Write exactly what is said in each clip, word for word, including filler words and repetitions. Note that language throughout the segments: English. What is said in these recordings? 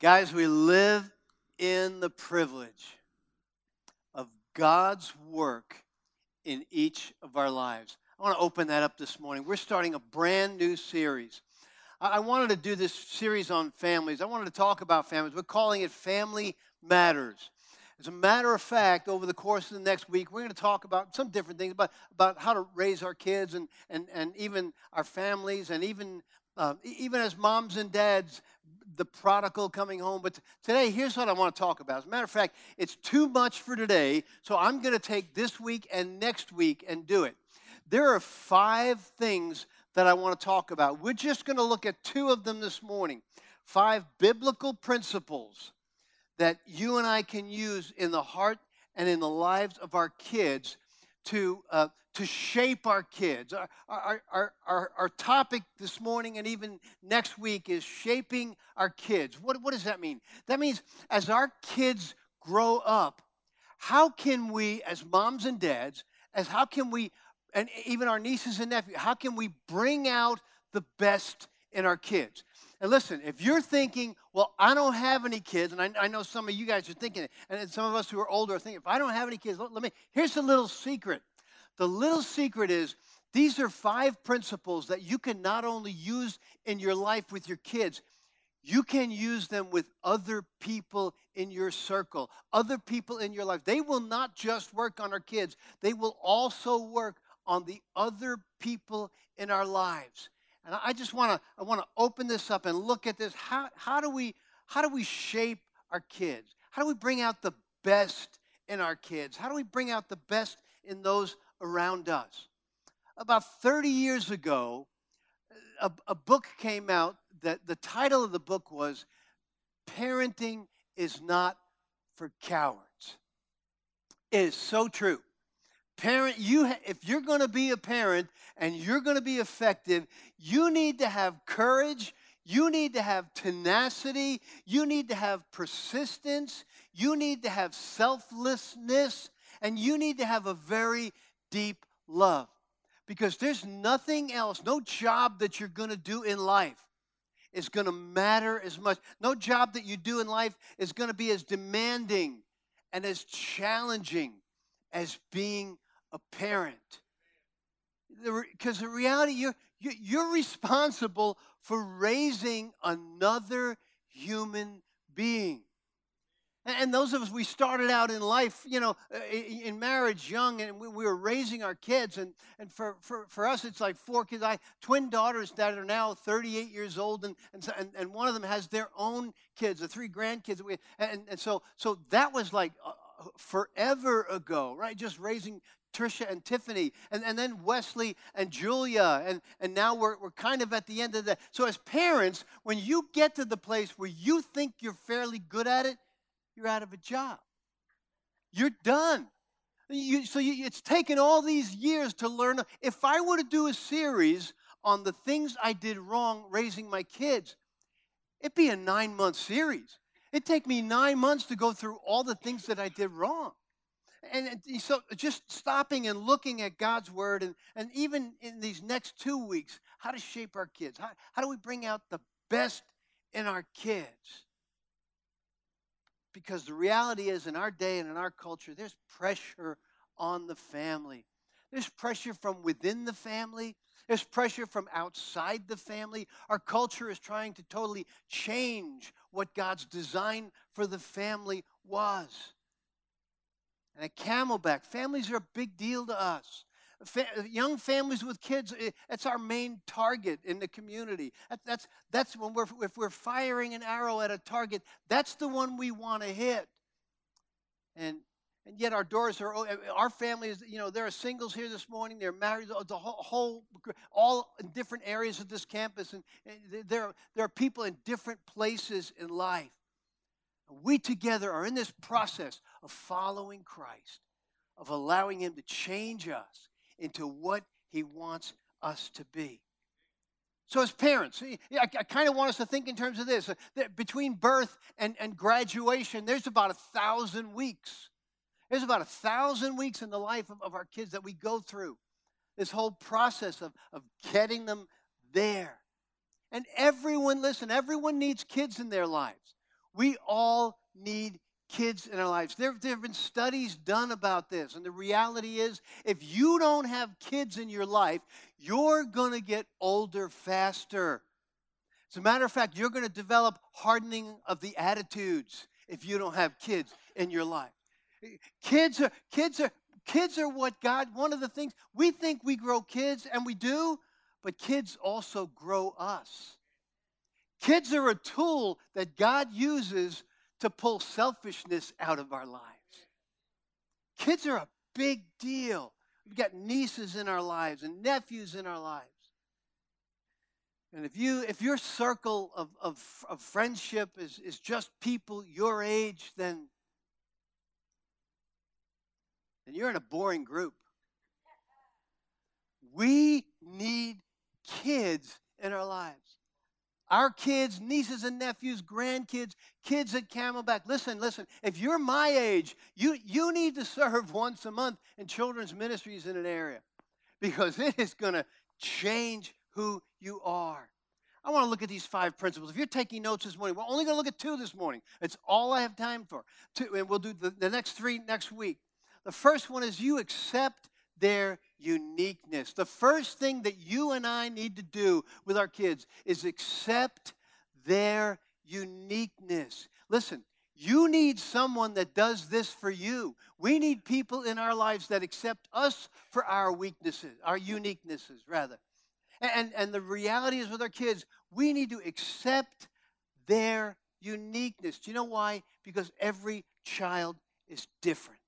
Guys, we live in the privilege of God's work in each of our lives. I want to open that up this morning. We're starting a brand new series. I wanted to do this series on families. I wanted to talk about families. We're calling it Family Matters. As a matter of fact, over the course of the next week, we're going to talk about some different things, about, about how to raise our kids and, and, and even our families, and even, uh, even as moms and dads, the prodigal coming home. But today, here's what I want to talk about. As a matter of fact, it's too much for today, so I'm going to take this week and next week and do it. There are five things that I want to talk about. We're just going to look at two of them this morning. Five biblical principles that you and I can use in the heart and in the lives of our kids to uh, to shape our kids. Our, our, our, our, our topic this morning and even next week is shaping our kids. What, what does that mean? That means as our kids grow up, how can we, as moms and dads, as how can we, and even our nieces and nephews, how can we bring out the best in our kids? And listen, if you're thinking, well, I don't have any kids, and I, I know some of you guys are thinking it, and some of us who are older are thinking, if I don't have any kids, let me, here's the little secret. The little secret is these are five principles that you can not only use in your life with your kids, you can use them with other people in your circle, other people in your life. They will not just work on our kids. They will also work on the other people in our lives. And I just want to I want to open this up and look at this. How how do we how do we shape our kids? How do we bring out the best in our kids? How do we bring out the best in those around us? About thirty years ago, a, a book came out that the title of the book was "Parenting is Not for Cowards." It is so true. Parent, you ha- if you're going to be a parent and you're going to be effective, you need to have courage, you need to have tenacity, you need to have persistence, you need to have selflessness, and you need to have a very deep love. Because there's nothing else, no job that you're going to do in life is going to matter as much. No job that you do in life is going to be as demanding and as challenging as being a parent, because the, re- the reality, you're, you're responsible for raising another human being. And, and those of us, we started out in life, you know, in, in marriage young, and we, we were raising our kids, and, and for, for, for us, it's like four kids. I twin daughters that are now thirty-eight years old, and and, so, and, and one of them has their own kids, the three grandkids that we, and, and so, so that was like a, forever ago, right? Just raising Trisha and Tiffany, and, and then Wesley and Julia, and, and now we're we're kind of at the end of that. So as parents, when you get to the place where you think you're fairly good at it, you're out of a job. You're done. You, so you, it's taken all these years to learn. If I were to do a series on the things I did wrong raising my kids, it'd be a nine-month series. It'd take me nine months to go through all the things that I did wrong. And so just stopping and looking at God's word, and, and even in these next two weeks, how to shape our kids. How, how do we bring out the best in our kids? Because the reality is, in our day and in our culture, there's pressure on the family. There's pressure from within the family. There's pressure from outside the family. Our culture is trying to totally change what God's design for the family was. And at Camelback, families are a big deal to us. Fa- young families with kids, it, it's our main target in the community. That, that's, that's when we're, if we're firing an arrow at a target, that's the one we want to hit. And And yet our doors are, our family is, you know, there are singles here this morning. They're married, the whole, all in different areas of this campus. And, and there, there are people in different places in life. We together are in this process of following Christ, of allowing him to change us into what he wants us to be. So as parents, I, I kind of want us to think in terms of this. Between birth and, and graduation, there's about a thousand weeks. There's about a thousand weeks in the life of, of our kids that we go through, this whole process of, of getting them there. And everyone, listen, everyone needs kids in their lives. We all need kids in our lives. There, there have been studies done about this, and the reality is if you don't have kids in your life, you're going to get older faster. As a matter of fact, you're going to develop hardening of the attitudes if you don't have kids in your life. Kids are, kids are, kids are what God, one of the things, we think we grow kids, and we do, but kids also grow us. Kids are a tool that God uses to pull selfishness out of our lives. Kids are a big deal. We've got nieces in our lives and nephews in our lives. And if you if your circle of, of, of friendship is, is just people your age, then, then you're in a boring group. We need kids in our lives. Our kids, nieces and nephews, grandkids, kids at Camelback. Listen, listen, if you're my age, you, you need to serve once a month in children's ministries in an area, because it is going to change who you are. I want to look at these five principles. If you're taking notes this morning, we're only going to look at two this morning. It's all I have time for. Two, and we'll do the, the next three next week. The first one is you accept their uniqueness. The first thing that you and I need to do with our kids is accept their uniqueness. Listen, you need someone that does this for you. We need people in our lives that accept us for our weaknesses, our uniquenesses, rather. And, and the reality is with our kids, we need to accept their uniqueness. Do you know why? Because every child is different.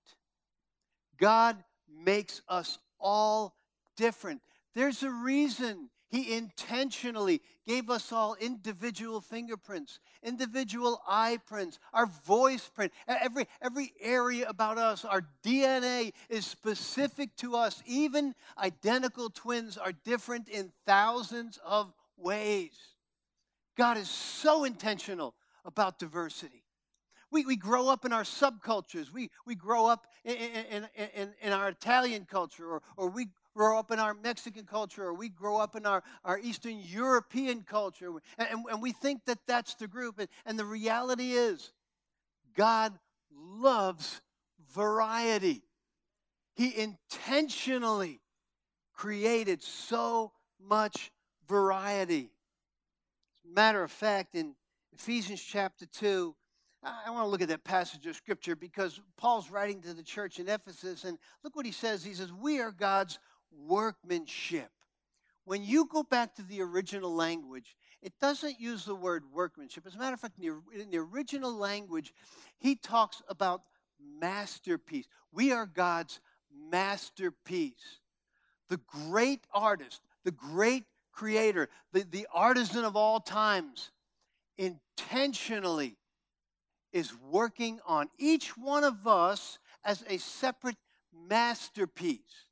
God makes us all different. There's a reason he intentionally gave us all individual fingerprints, individual eye prints, our voice print, every, every area about us. Our D N A is specific to us. Even identical twins are different in thousands of ways. God is so intentional about diversity. We, we grow up in our subcultures. We, we grow up in, in, in, in our Italian culture, or, or we grow up in our Mexican culture, or we grow up in our, our Eastern European culture, and, and we think that that's the group. And, and the reality is God loves variety. He intentionally created so much variety. As a matter of fact, in Ephesians chapter two, I want to look at that passage of Scripture because Paul's writing to the church in Ephesus, and look what he says. He says, we are God's workmanship. When you go back to the original language, it doesn't use the word workmanship. As a matter of fact, in the original language, he talks about masterpiece. We are God's masterpiece. The great artist, the great creator, the, the artisan of all times, intentionally is working on each one of us as a separate masterpiece.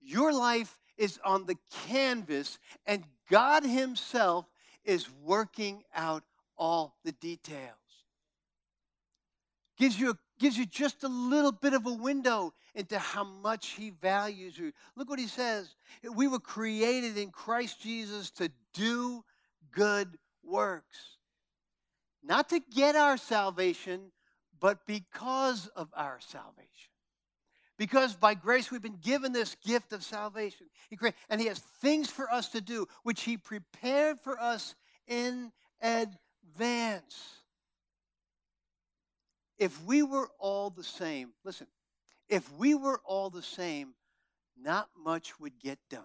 Your life is on the canvas, and God himself is working out all the details. Gives you, gives you just a little bit of a window into how much he values you. Look what he says. We were created in Christ Jesus to do good works. Not to get our salvation, but because of our salvation. Because by grace we've been given this gift of salvation. And he has things for us to do, which he prepared for us in advance. If we were all the same, listen, if we were all the same, not much would get done.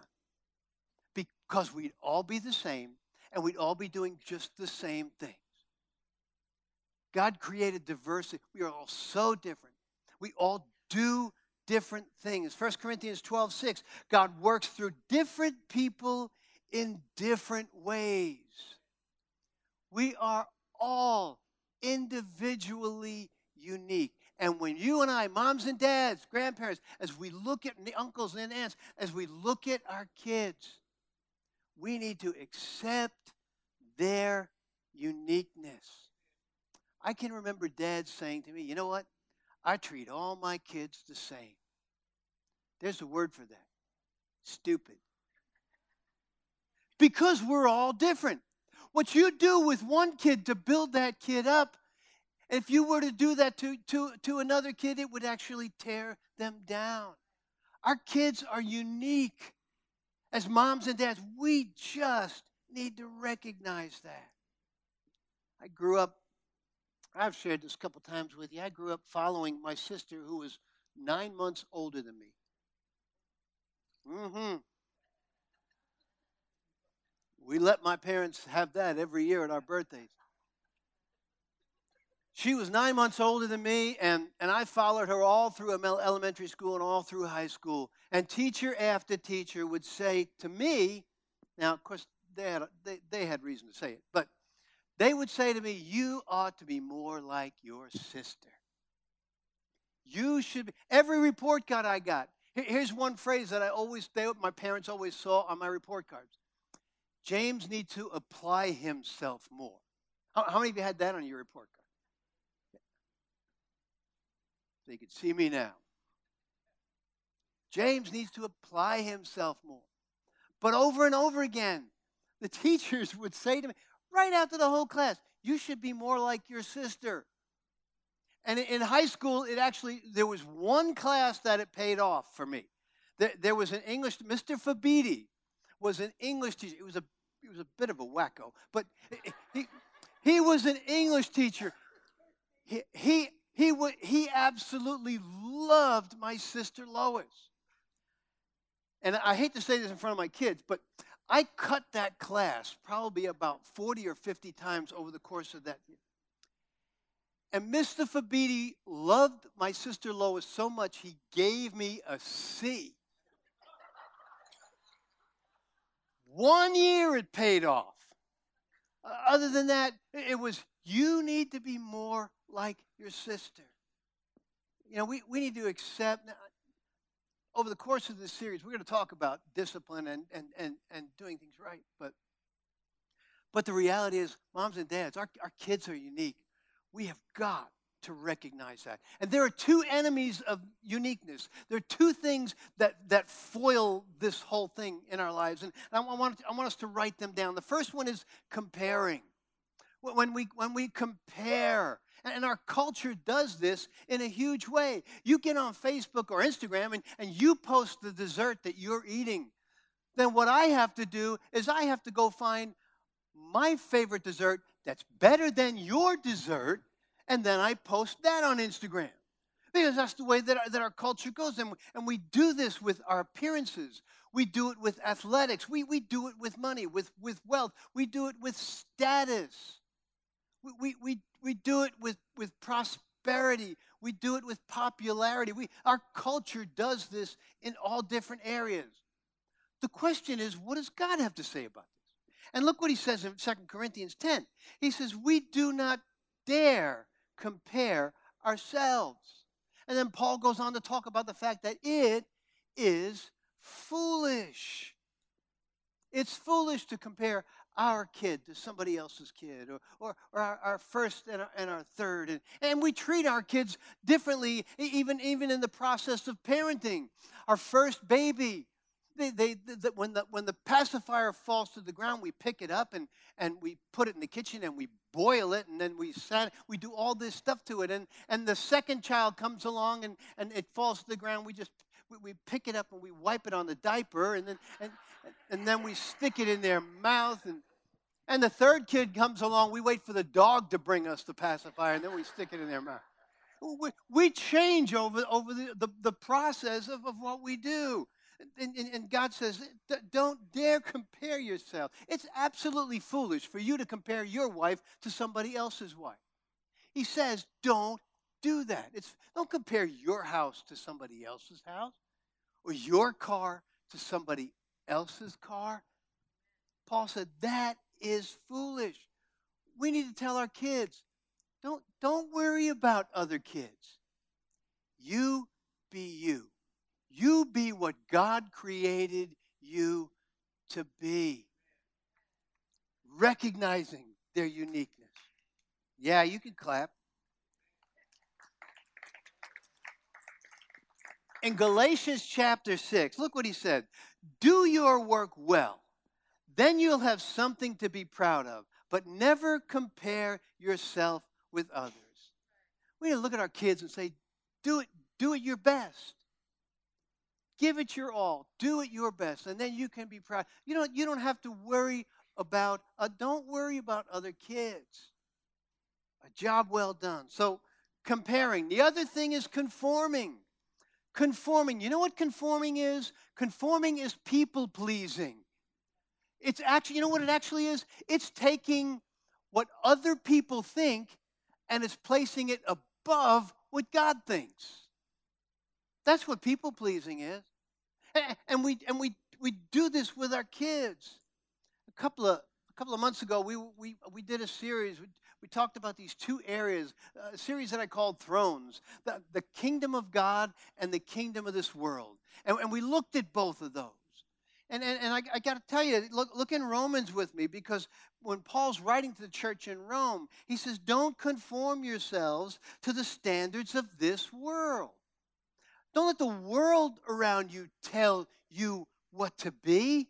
Because we'd all be the same, and we'd all be doing just the same thing. God created diversity. We are all so different. We all do different things. First Corinthians twelve six, God works through different people in different ways. We are all individually unique. And when you and I, moms and dads, grandparents, as we look at the uncles and aunts, as we look at our kids, we need to accept their uniqueness. I can remember Dad saying to me, you know what? I treat all my kids the same. There's a word for that. Stupid. Because we're all different. What you do with one kid to build that kid up And if you were to do that to, to, to another kid, it would actually tear them down. Our kids are unique. As moms and dads, we just need to recognize that. I grew up, I've shared this a couple times with you, I grew up following my sister who was nine months older than me. Mm-hmm. We let my parents have that every year at our birthdays. She was nine months older than me, and, and I followed her all through elementary school and all through high school. And teacher after teacher would say to me, now, of course, they had, they, they had reason to say it, but they would say to me, you ought to be more like your sister. You should be. Every report card I got, here's one phrase that I always, they, my parents always saw on my report cards. James needs to apply himself more. How, how many of you had that on your report card? So you can see me now. James needs to apply himself more. But over and over again, the teachers would say to me, right after the whole class, you should be more like your sister. And in high school, it actually, there was one class that it paid off for me. There, there was an English, Mister Fabidi was an English teacher. It was a, he was a bit of a wacko, but he, he was an English teacher. He, he He would, he absolutely loved my sister Lois. And I hate to say this in front of my kids, but I cut that class probably about forty or fifty times over the course of that year. And Mister Fabidi loved my sister Lois so much, he gave me a C. One year it paid off. Other than that, it was, you need to be more like your sister. You know, we, we need to accept, now, over the course of this series, we're going to talk about discipline and, and, and, and doing things right. But but the reality is, moms and dads, our, our kids are unique. We have got to recognize that. And there are two enemies of uniqueness. There are two things that, that foil this whole thing in our lives. And I want, I want us to write them down. The first one is comparing. When we, when we compare, and our culture does this in a huge way. You get on Facebook or Instagram and, and you post the dessert that you're eating. Then what I have to do is I have to go find my favorite dessert that's better than your dessert, and then I post that on Instagram. Because that's the way that our, that our culture goes. And, and we do this with our appearances. We do it with athletics. We, we do it with money, with, with wealth. We do it with status. We, we, we do it with, with prosperity. We do it with popularity. We, our culture does this in all different areas. The question is, what does God have to say about this? And look what he says in Second Corinthians ten. He says, we do not dare compare ourselves. And then Paul goes on to talk about the fact that it is foolish. It's foolish to compare our kid to somebody else's kid, or, or, or our, our first and our, and our third. And, and we treat our kids differently, even, even in the process of parenting. Our first baby, they, they, they, when, the, when the pacifier falls to the ground, we pick it up and, and we put it in the kitchen and we boil it, and then we sat, we do all this stuff to it. And, and the second child comes along and, and it falls to the ground. We just we, we pick it up and we wipe it on the diaper, and then and, and then we stick it in their mouth. And, and the third kid comes along. We wait for the dog to bring us the pacifier, and then we stick it in their mouth. We, we change over, over the, the, the process of, of what we do. And, and, and God says, don't dare compare yourself. It's absolutely foolish for you to compare your wife to somebody else's wife. He says, don't do that. It's, don't compare your house to somebody else's house, or your car to somebody else's car. Paul said, that is foolish. We need to tell our kids, don't, don't worry about other kids. You be you. You be what God created you to be, recognizing their uniqueness. Yeah, you can clap. In Galatians chapter six, look what he said. Do your work well, then you'll have something to be proud of, but never compare yourself with others. We need to look at our kids and say, do it, do it your best. Give it your all. Do it your best, and then you can be proud. You don't, you don't have to worry about, uh, don't worry about other kids. A job well done. So comparing. The other thing is conforming. Conforming. You know what conforming is? Conforming is people-pleasing. It's actually, you know what it actually is? It's taking what other people think and it's placing it above what God thinks. That's what people-pleasing is. And we and we we do this with our kids. A couple of a couple of months ago, we we we did a series. We, we talked about these two areas, a series that I called Thrones, the, the kingdom of God and the kingdom of this world. And, and we looked at both of those. And and, and I, I got to tell you, look, look in Romans with me, because when Paul's writing to the church in Rome, he says, don't conform yourselves to the standards of this world. Don't let the world around you tell you what to be.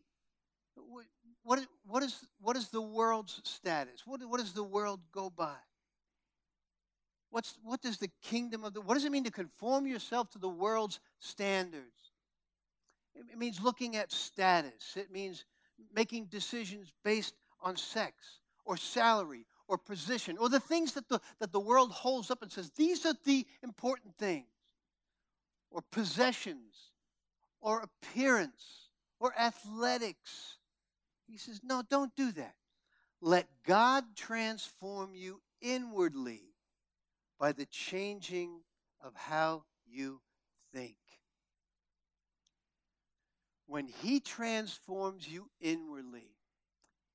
What, what, is, what is the world's status? What, what does the world go by? What's, what does the kingdom of the, what does it mean to conform yourself to the world's standards? It, it means looking at status. It means making decisions based on sex or salary or position or the things that the, that the world holds up and says, these are the important things. Or possessions, or appearance, or athletics. He says, no, don't do that. Let God transform you inwardly by the changing of how you think. When he transforms you inwardly,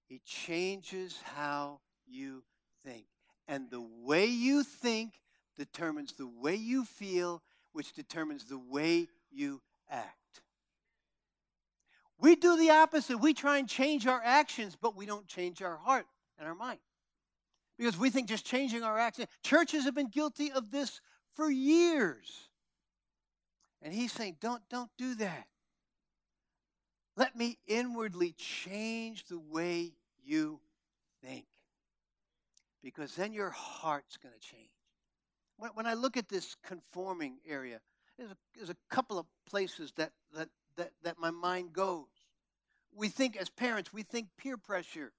he changes how you think. And the way you think determines the way you feel, which determines the way you act. We do the opposite. We try and change our actions, but we don't change our heart and our mind. Because we think just changing our actions. Churches have been guilty of this for years. And he's saying, don't, don't do that. Let me inwardly change the way you think. Because then your heart's going to change. When I look at this conforming area, there's a, there's a couple of places that, that, that, that my mind goes. We think, as parents, we think peer pressure.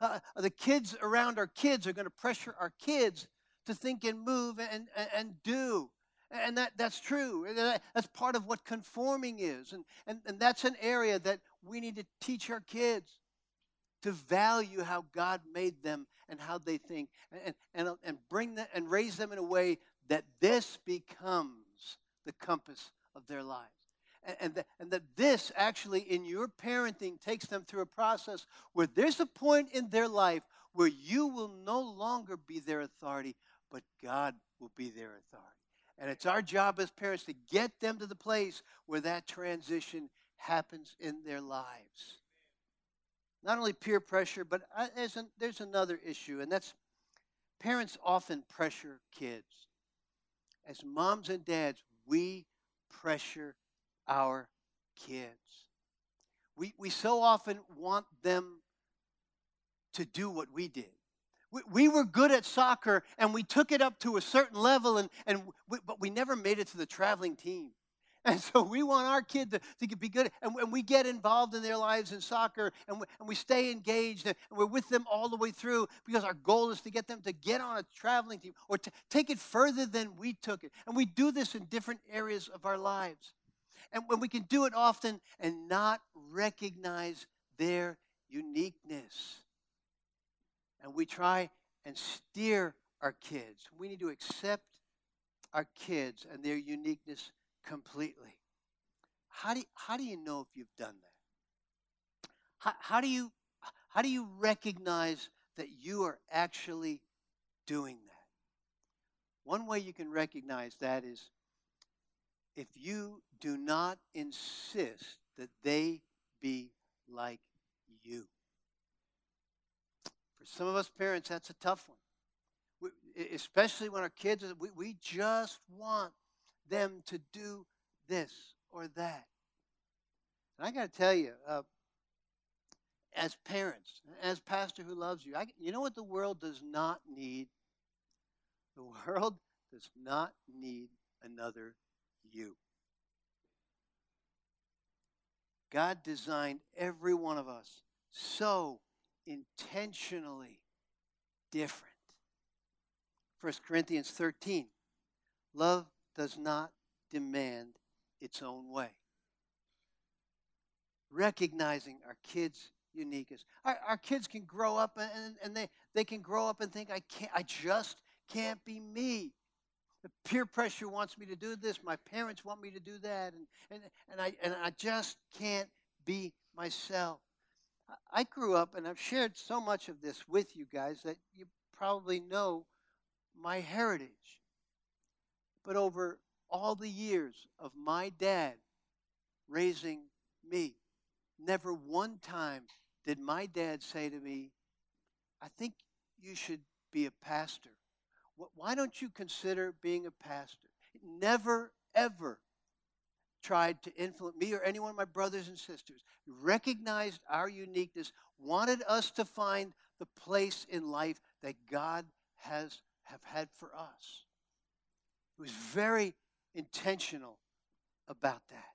Uh, the kids around our kids are going to pressure our kids to think and move and, and, and do. And that, that's true. That's part of what conforming is. And, and, and that's an area that we need to teach our kids to value how God made them and how they think, and, and, and bring them and raise them in a way that this becomes the compass of their lives. And, and, that, and that this actually in your parenting takes them through a process where there's a point in their life where you will no longer be their authority, but God will be their authority. And it's our job as parents to get them to the place where that transition happens in their lives. Not only peer pressure, but I, there's, an, there's another issue, and that's parents often pressure kids. As moms and dads, we pressure our kids. We, we so often want them to do what we did. We, we were good at soccer, and we took it up to a certain level, and, and we, but we never made it to the traveling team. And so we want our kid to, to be good. And, and we get involved in their lives in soccer. And we, and we stay engaged. And we're with them all the way through. Because our goal is to get them to get on a traveling team. Or to take it further than we took it. And we do this in different areas of our lives. And when we can do it often and not recognize their uniqueness. And we try and steer our kids. We need to accept our kids and their uniqueness completely. How do you, how do you know if you've done that? How, how do you how do you recognize that you are actually doing that? One way you can recognize that is if you do not insist that they be like you. For some of us parents, that's a tough one. We, especially when our kids, we, we just want them to do this or that. And I got to tell you, uh, as parents, as pastor who loves you, I, you know what the world does not need? The world does not need another you. God designed every one of us so intentionally different. First Corinthians thirteen, love does not demand its own way. Recognizing our kids' uniqueness. Our, our kids can grow up and, and they, they can grow up and think, I can't, I just can't be me. The peer pressure wants me to do this. My parents want me to do that. And, and, and, I, and I just can't be myself. I grew up, and I've shared so much of this with you guys that you probably know my heritage. But over all the years of my dad raising me, never one time did my dad say to me, I think you should be a pastor. Why don't you consider being a pastor? Never, ever tried to influence me or anyone of my brothers and sisters. Recognized our uniqueness, wanted us to find the place in life that God has have had for us. He was very intentional about that.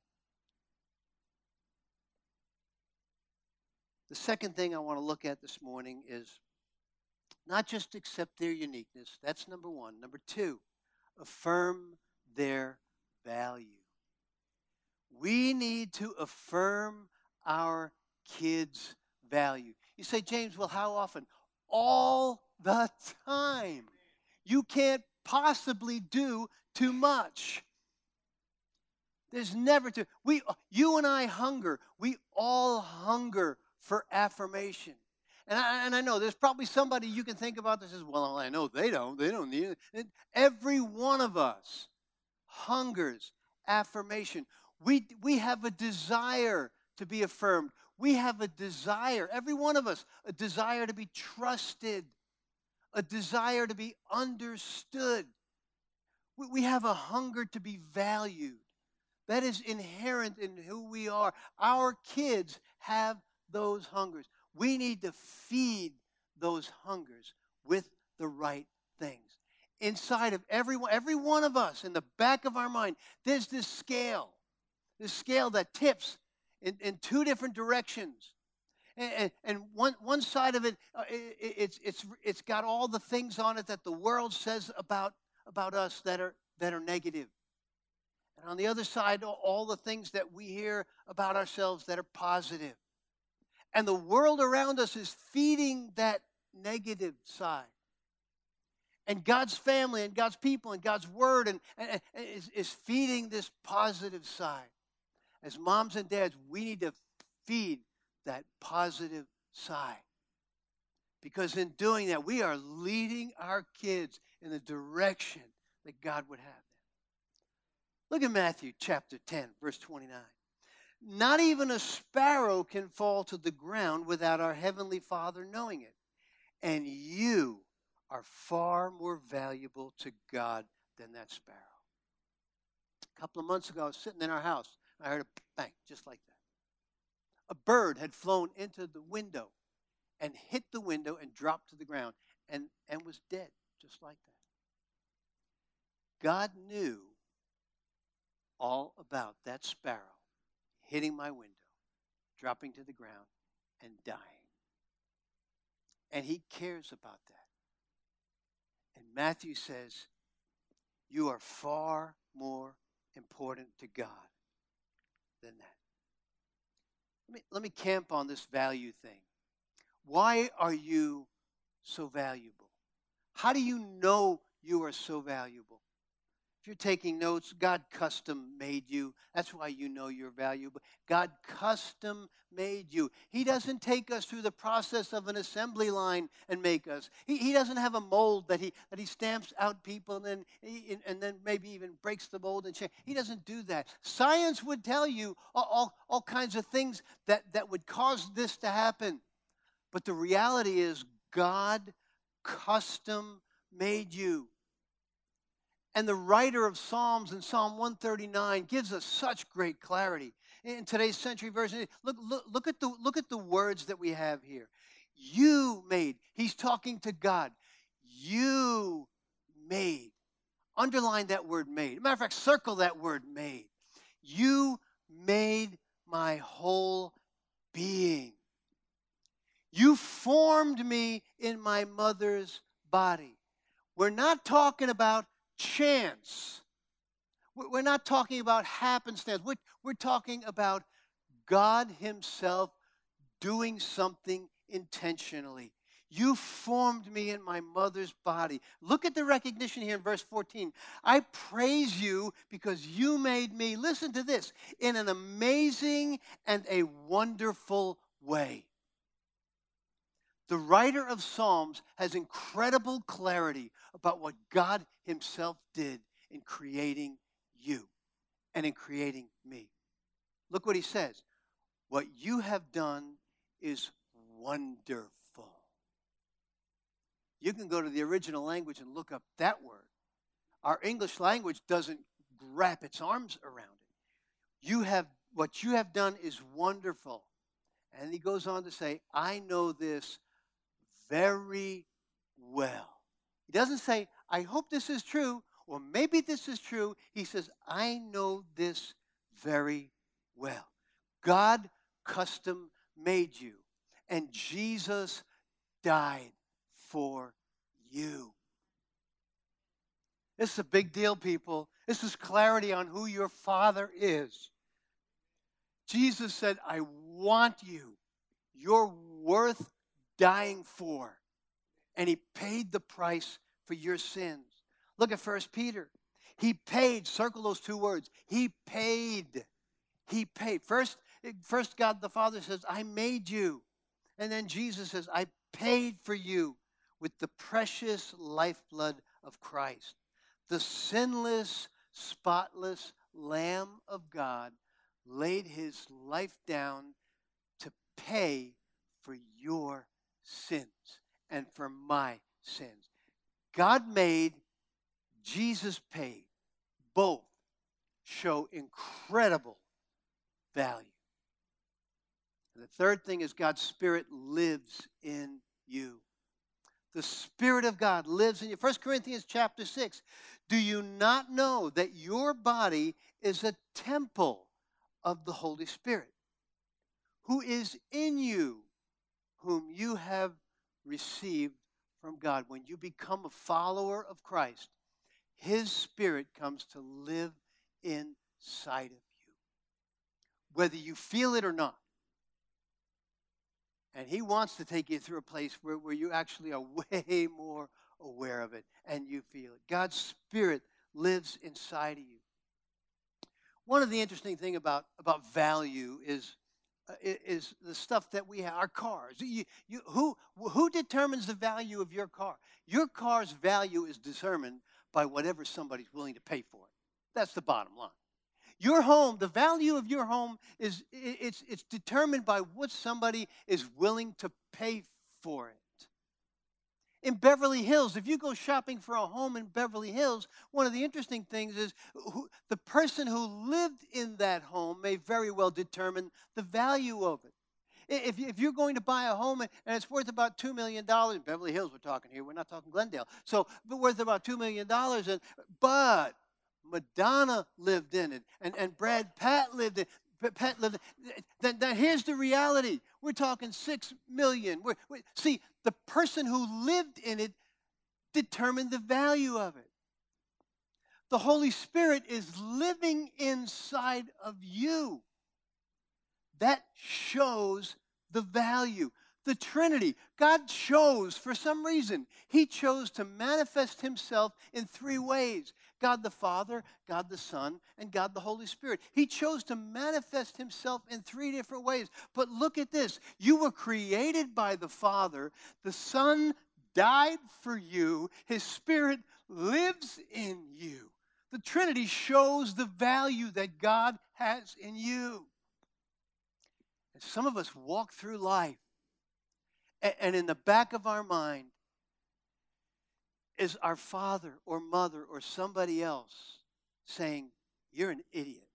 The second thing I want to look at this morning is not just accept their uniqueness. That's number one. Number two, affirm their value. We need to affirm our kids' value. You say, James, well, how often? All the time. You can't possibly do too much. There's never too. We, you and I hunger. We all hunger for affirmation. And I, and I know there's probably somebody you can think about that says, well, I know they don't. They don't need it. Every one of us hungers affirmation. We, we have a desire to be affirmed. We have a desire, every one of us, a desire to be trusted, a desire to be understood. We, we have a hunger to be valued. That is inherent in who we are. Our kids have those hungers. We need to feed those hungers with the right things. Inside of every, every one of us, in the back of our mind, there's this scale, this scale that tips in, in two different directions. And, and, and one, one side of it, it, it's, it's, it's got all the things on it that the world says about, about us that are, that are negative. And on the other side, all the things that we hear about ourselves that are positive. And the world around us is feeding that negative side. And God's family and God's people and God's word and, and, and is, is feeding this positive side. As moms and dads, we need to feed that positive side. Because in doing that, we are leading our kids in the direction that God would have them. Look at Matthew chapter ten, verse twenty-nine. Not even a sparrow can fall to the ground without our Heavenly Father knowing it. And you are far more valuable to God than that sparrow. A couple of months ago, I was sitting in our house. I heard a bang, just like that. A bird had flown into the window and hit the window and dropped to the ground and, and was dead, just like that. God knew all about that sparrow hitting my window, dropping to the ground, and dying. And he cares about that. And Matthew says, you are far more important to God than that. Let me, let me camp on this value thing. Why are you so valuable? How do you know you are so valuable? You're taking notes. God custom made you. That's why you know you're valuable. God custom made you. He doesn't take us through the process of an assembly line and make us. He, he doesn't have a mold that he that he stamps out people and then he, and then maybe even breaks the mold and change. He doesn't do that. Science would tell you all, all, all kinds of things that, that would cause this to happen. But the reality is God custom made you. And the writer of Psalms in Psalm one thirty-nine gives us such great clarity. In today's century version, look, look, look, at the, look at the words that we have here. You made. He's talking to God. You made Underline that word made. Matter of fact, circle that word made. You made my whole being. You formed me in my mother's body. We're not talking about chance. We're not talking about happenstance. We're, we're talking about God himself doing something intentionally. You formed me in my mother's body. Look at the recognition here in verse fourteen. I praise you because you made me, listen to this, in an amazing and a wonderful way. The writer of Psalms has incredible clarity about what God himself did in creating you and in creating me. Look what he says. What you have done is wonderful. You can go to the original language and look up that word. Our English language doesn't wrap its arms around it. You have, what you have done is wonderful. And he goes on to say, I know this very well. He doesn't say, I hope this is true, or maybe this is true. He says, I know this very well. God custom made you, and Jesus died for you. This is a big deal, people. This is clarity on who your Father is. Jesus said, I want you. You're worth dying for. And he paid the price for your sins. Look at First Peter. He paid. Circle those two words. He paid. He paid. First, first God the Father says, I made you. And then Jesus says, I paid for you with the precious lifeblood of Christ, the sinless, spotless Lamb of God laid his life down to pay for your sins and for my sins. God made, Jesus paid. Both show incredible value. And the third thing is God's Spirit lives in you. The Spirit of God lives in you. First Corinthians chapter six. Do you not know that your body is a temple of the Holy Spirit, who is in you, whom you have received from God? When you become a follower of Christ, his Spirit comes to live inside of you, whether you feel it or not. And he wants to take you through a place where, where you actually are way more aware of it and you feel it. God's Spirit lives inside of you. One of the interesting things about, about value is, uh, is the stuff that we have, our cars. You, you, who, who determines the value of your car? Your car's value is determined by whatever somebody's willing to pay for it. That's the bottom line. Your home, the value of your home is it's it's determined by what somebody is willing to pay for it. In Beverly Hills, if you go shopping for a home in Beverly Hills, one of the interesting things is who, the person who lived in that home may very well determine the value of it. If, if you're going to buy a home and it's worth about two million dollars, in Beverly Hills we're talking here, we're not talking Glendale, so but worth about two million dollars, and but Madonna lived in it, and, and Brad Pitt lived in it. Pitt lived in it. Then, then here's the reality. We're talking six million dollars. We're, we, see, the person who lived in it determined the value of it. The Holy Spirit is living inside of you. That shows the value. The Trinity, God chose for some reason. He chose to manifest himself in three ways. God the Father, God the Son, and God the Holy Spirit. He chose to manifest himself in three different ways. But look at this. You were created by the Father. The Son died for you. His Spirit lives in you. The Trinity shows the value that God has in you. And some of us walk through life, and in the back of our mind is our father or mother or somebody else saying, you're an idiot.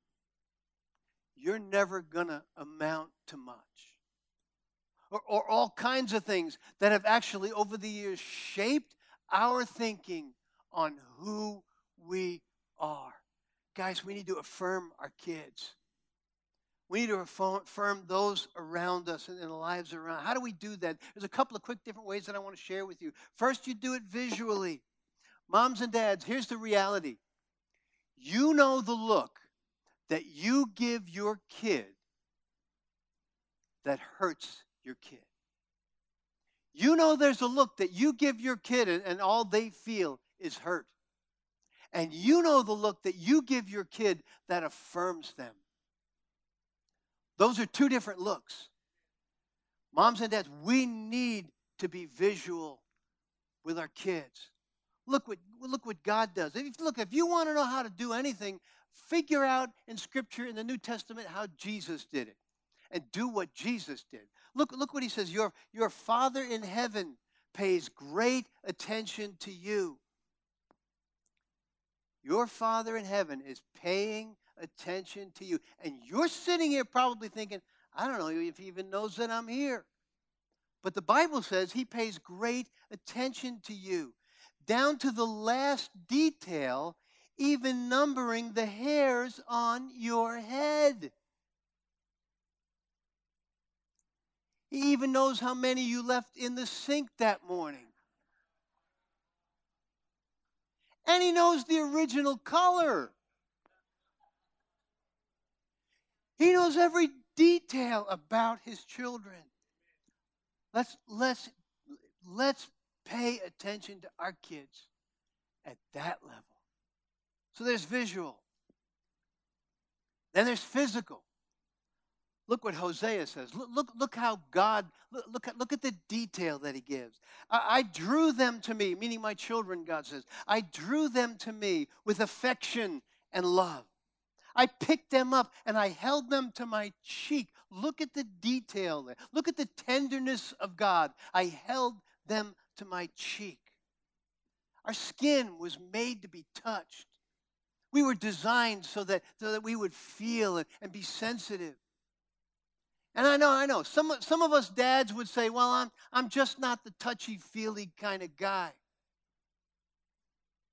You're never going to amount to much. Or, or all kinds of things that have actually over the years shaped our thinking on who we are. Guys, we need to affirm our kids. We need to affirm those around us and the lives around. How do we do that? There's a couple of quick different ways that I want to share with you. First, you do it visually. Moms and dads, here's the reality. You know the look that you give your kid that hurts your kid. You know there's a look that you give your kid and all they feel is hurt. And you know the look that you give your kid that affirms them. Those are two different looks. Moms and dads, we need to be visual with our kids. Look what, look what God does. If, look, if you want to know how to do anything, figure out in Scripture, in the New Testament, how Jesus did it. And do what Jesus did. Look, look what he says. Your, your Father in heaven pays great attention to you. Your Father in heaven is paying attention to you. And you're sitting here probably thinking, I don't know if he even knows that I'm here. But the Bible says he pays great attention to you, down to the last detail, even numbering the hairs on your head. He even knows how many you left in the sink that morning. And he knows the original color. He knows every detail about his children. Let's, let's, let's pay attention to our kids at that level. So there's visual. Then there's physical. Look what Hosea says. Look, look, look how God, look, look, at, look at the detail that he gives. I, I drew them to me, meaning my children, God says. I drew them to me with affection and love. I picked them up and I held them to my cheek. Look at the detail there. Look at the tenderness of God. I held them to my cheek. Our skin was made to be touched. We were designed so that, so that we would feel it and be sensitive. And I know, I know, some, some of us dads would say, well, I'm, I'm just not the touchy-feely kind of guy.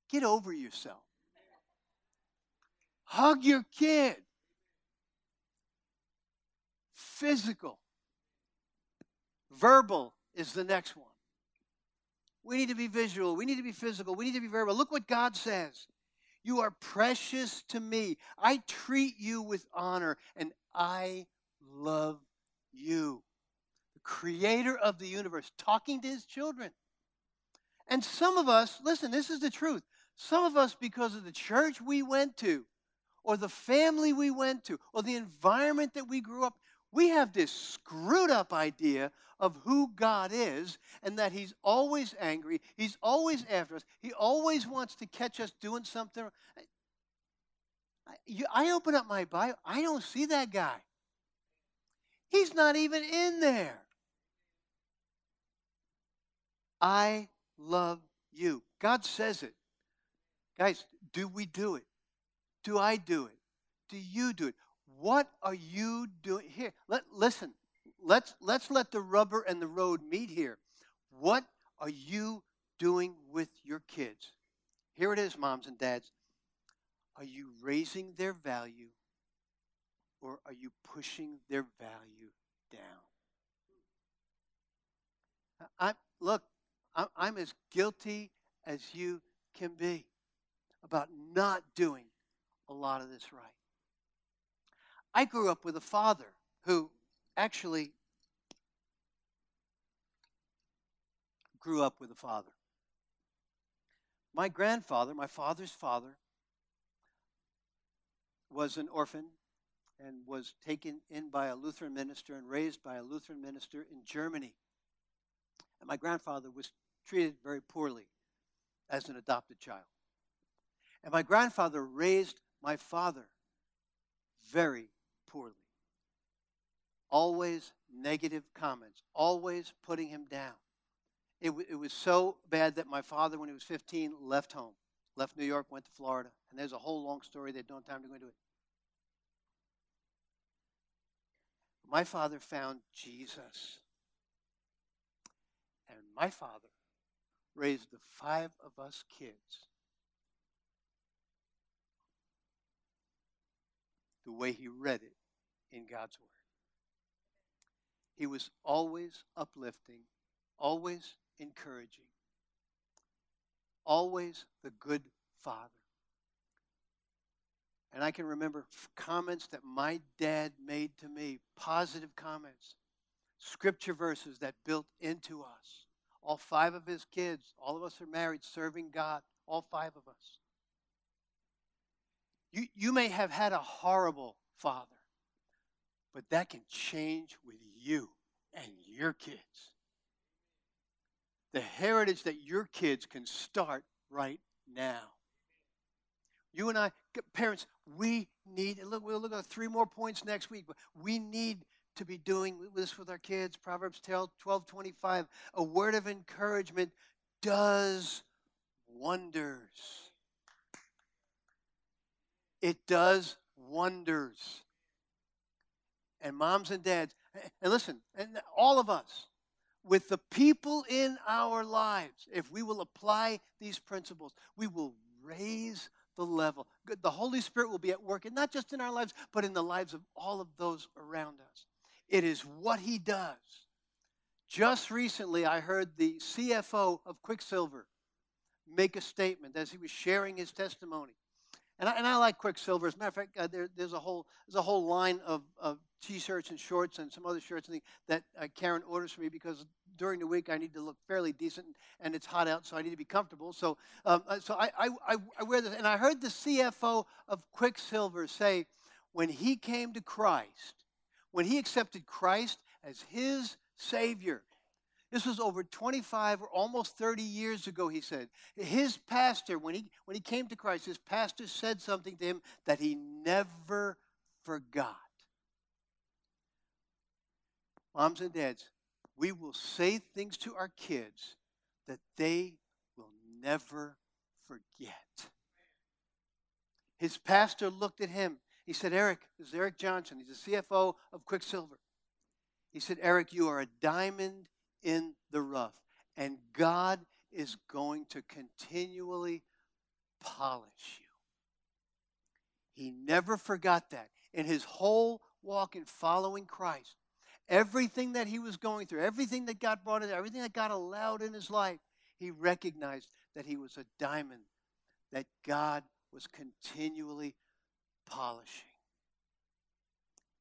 Get over yourself. Hug your kid. Physical. Verbal is the next one. We need to be visual. We need to be physical. We need to be verbal. Look what God says. You are precious to me. I treat you with honor, and I love you. The creator of the universe talking to his children. And some of us, listen, this is the truth. Some of us, because of the church we went to, or the family we went to, or the environment that we grew up, we have this screwed up idea of who God is and that he's always angry, he's always after us, he always wants to catch us doing something. I, you, I open up my Bible, I don't see that guy. He's not even in there. I love you. God says it. Guys, do we do it? Do I do it? Do you do it? What are you doing here? Let, listen, let's, let's let the rubber and the road meet here. What are you doing with your kids? Here it is, moms and dads. Are you raising their value, or are you pushing their value down? I, look, I, I'm as guilty as you can be about not doing a lot of this right. I grew up with a father who actually grew up with a father. My grandfather, my father's father, was an orphan and was taken in by a Lutheran minister and raised by a Lutheran minister in Germany. And my grandfather was treated very poorly as an adopted child. And my grandfather raised my father very poorly. Always negative comments, always putting him down. It, w- it was so bad that my father, when he was fifteen, left home, left New York, went to Florida. And there's a whole long story. They don't have time to go into it. My father found Jesus. And my father raised the five of us kids the way he read it in God's Word. He was always uplifting, always encouraging, always the good father. And I can remember comments that my dad made to me, positive comments, scripture verses that built into us. All five of his kids, all of us are married, serving God, all five of us. You, you may have had a horrible father, but that can change with you and your kids. The heritage that your kids can start right now. You and I, parents, we need, and look, we'll look at three more points next week, but we need to be doing this with our kids. Proverbs twelve twenty-five, a word of encouragement does wonders. It does wonders. And moms and dads, and listen, and all of us, with the people in our lives, if we will apply these principles, we will raise the level. The Holy Spirit will be at work, and not just in our lives, but in the lives of all of those around us. It is what he does. Just recently, I heard the C F O of Quicksilver make a statement as he was sharing his testimony. And I, and I like Quicksilver. As a matter of fact, uh, there, there's a whole there's a whole line of, of T-shirts and shorts and some other shirts and things that uh, Karen orders for me because during the week I need to look fairly decent and it's hot out, so I need to be comfortable. So um, so I, I, I wear this. And I heard the C F O of Quicksilver say when he came to Christ, when he accepted Christ as his Savior, this was over twenty-five or almost thirty years ago, he said. His pastor, when he when he came to Christ, his pastor said something to him that he never forgot. Moms and dads, we will say things to our kids that they will never forget. His pastor looked at him. He said, Eric, this is Eric Johnson. He's the C F O of Quicksilver. He said, Eric, you are a diamond in the rough, and God is going to continually polish you. He never forgot that. In his whole walk in following Christ, everything that he was going through, everything that God brought in, everything that God allowed in his life, he recognized that he was a diamond that God was continually polishing.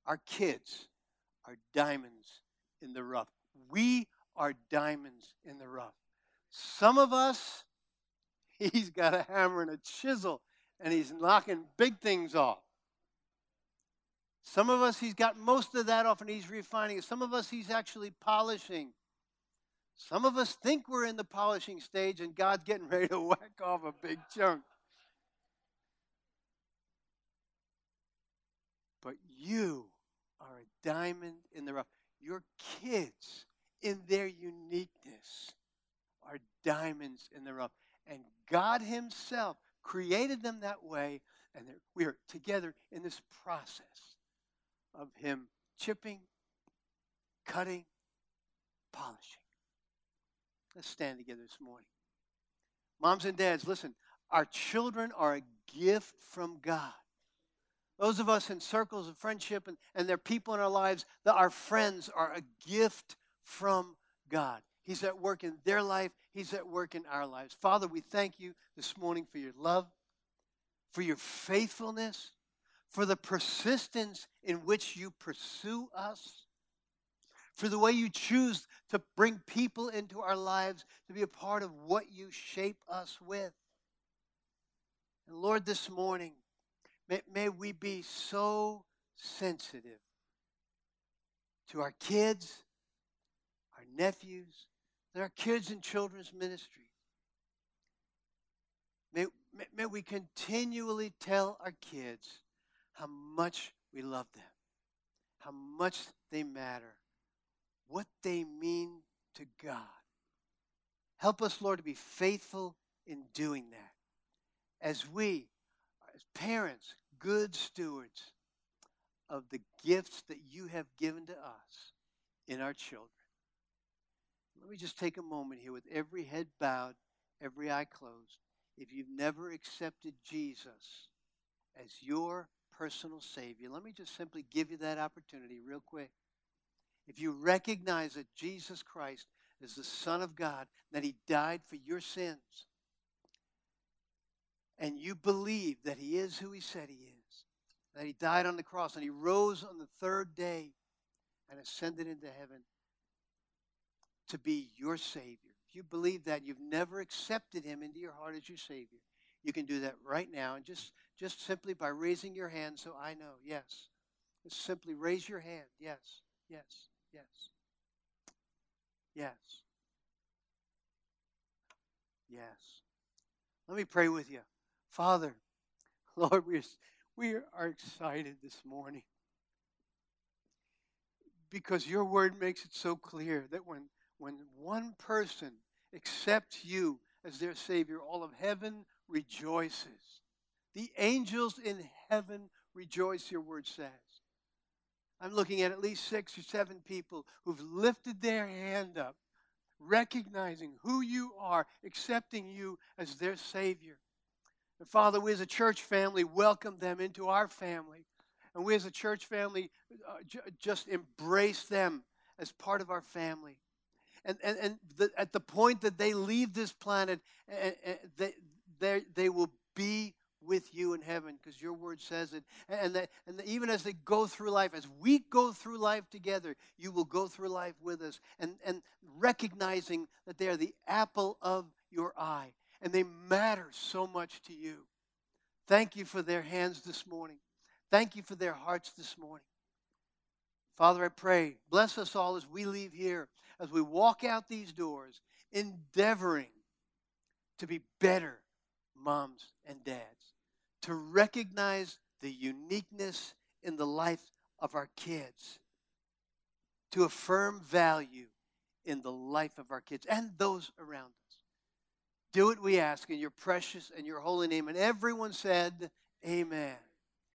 Our kids are diamonds in the rough. We are diamonds in the rough. Some of us, he's got a hammer and a chisel, and he's knocking big things off. Some of us, he's got most of that off, and he's refining it. Some of us, he's actually polishing. Some of us think we're in the polishing stage, and God's getting ready to whack off a big chunk. But you are a diamond in the rough. Your kids, in their uniqueness, are diamonds in the rough. And God himself created them that way, and we are together in this process of him chipping, cutting, polishing. Let's stand together this morning. Moms and dads, listen, our children are a gift from God. Those of us in circles of friendship and, and there are people in our lives, that our friends are a gift from God. He's at work in their life. He's at work in our lives. Father, we thank you this morning for your love, for your faithfulness, for the persistence in which you pursue us, for the way you choose to bring people into our lives to be a part of what you shape us with. And Lord, this morning, May, may we be so sensitive to our kids, our nephews, and our kids in children's ministry. May, may, may we continually tell our kids how much we love them, how much they matter, what they mean to God. Help us, Lord, to be faithful in doing that as we, as parents, good stewards of the gifts that you have given to us in our children. Let me just take a moment here with every head bowed, every eye closed. If you've never accepted Jesus as your personal Savior. Let me just simply give you that opportunity real quick. If you recognize that Jesus Christ is the Son of God, that he died for your sins, and you believe that he is who he said he is, that he died on the cross and he rose on the third day and ascended into heaven to be your Savior. If you believe that, you've never accepted him into your heart as your Savior, you can do that right now, and just, just simply by raising your hand so I know, yes. Just simply raise your hand, yes, yes, yes, yes, yes. Let me pray with you. Father, Lord, we are, we are excited this morning because your word makes it so clear that when, when one person accepts you as their Savior, all of heaven rejoices. The angels in heaven rejoice, your word says. I'm looking at at least six or seven people who've lifted their hand up, recognizing who you are, accepting you as their Savior. And Father, we as a church family welcome them into our family. And we as a church family uh, j- just embrace them as part of our family. And, and, and the, at the point that they leave this planet, and, and they They they will be with you in heaven because your word says it. And that, and that even as they go through life, as we go through life together, you will go through life with us. And, and recognizing that they are the apple of your eye. And they matter so much to you. Thank you for their hands this morning. Thank you for their hearts this morning. Father, I pray, bless us all as we leave here, as we walk out these doors, endeavoring to be better moms and dads, to recognize the uniqueness in the life of our kids, to affirm value in the life of our kids and those around us. Do it, we ask, in your precious and your holy name. And everyone said, amen.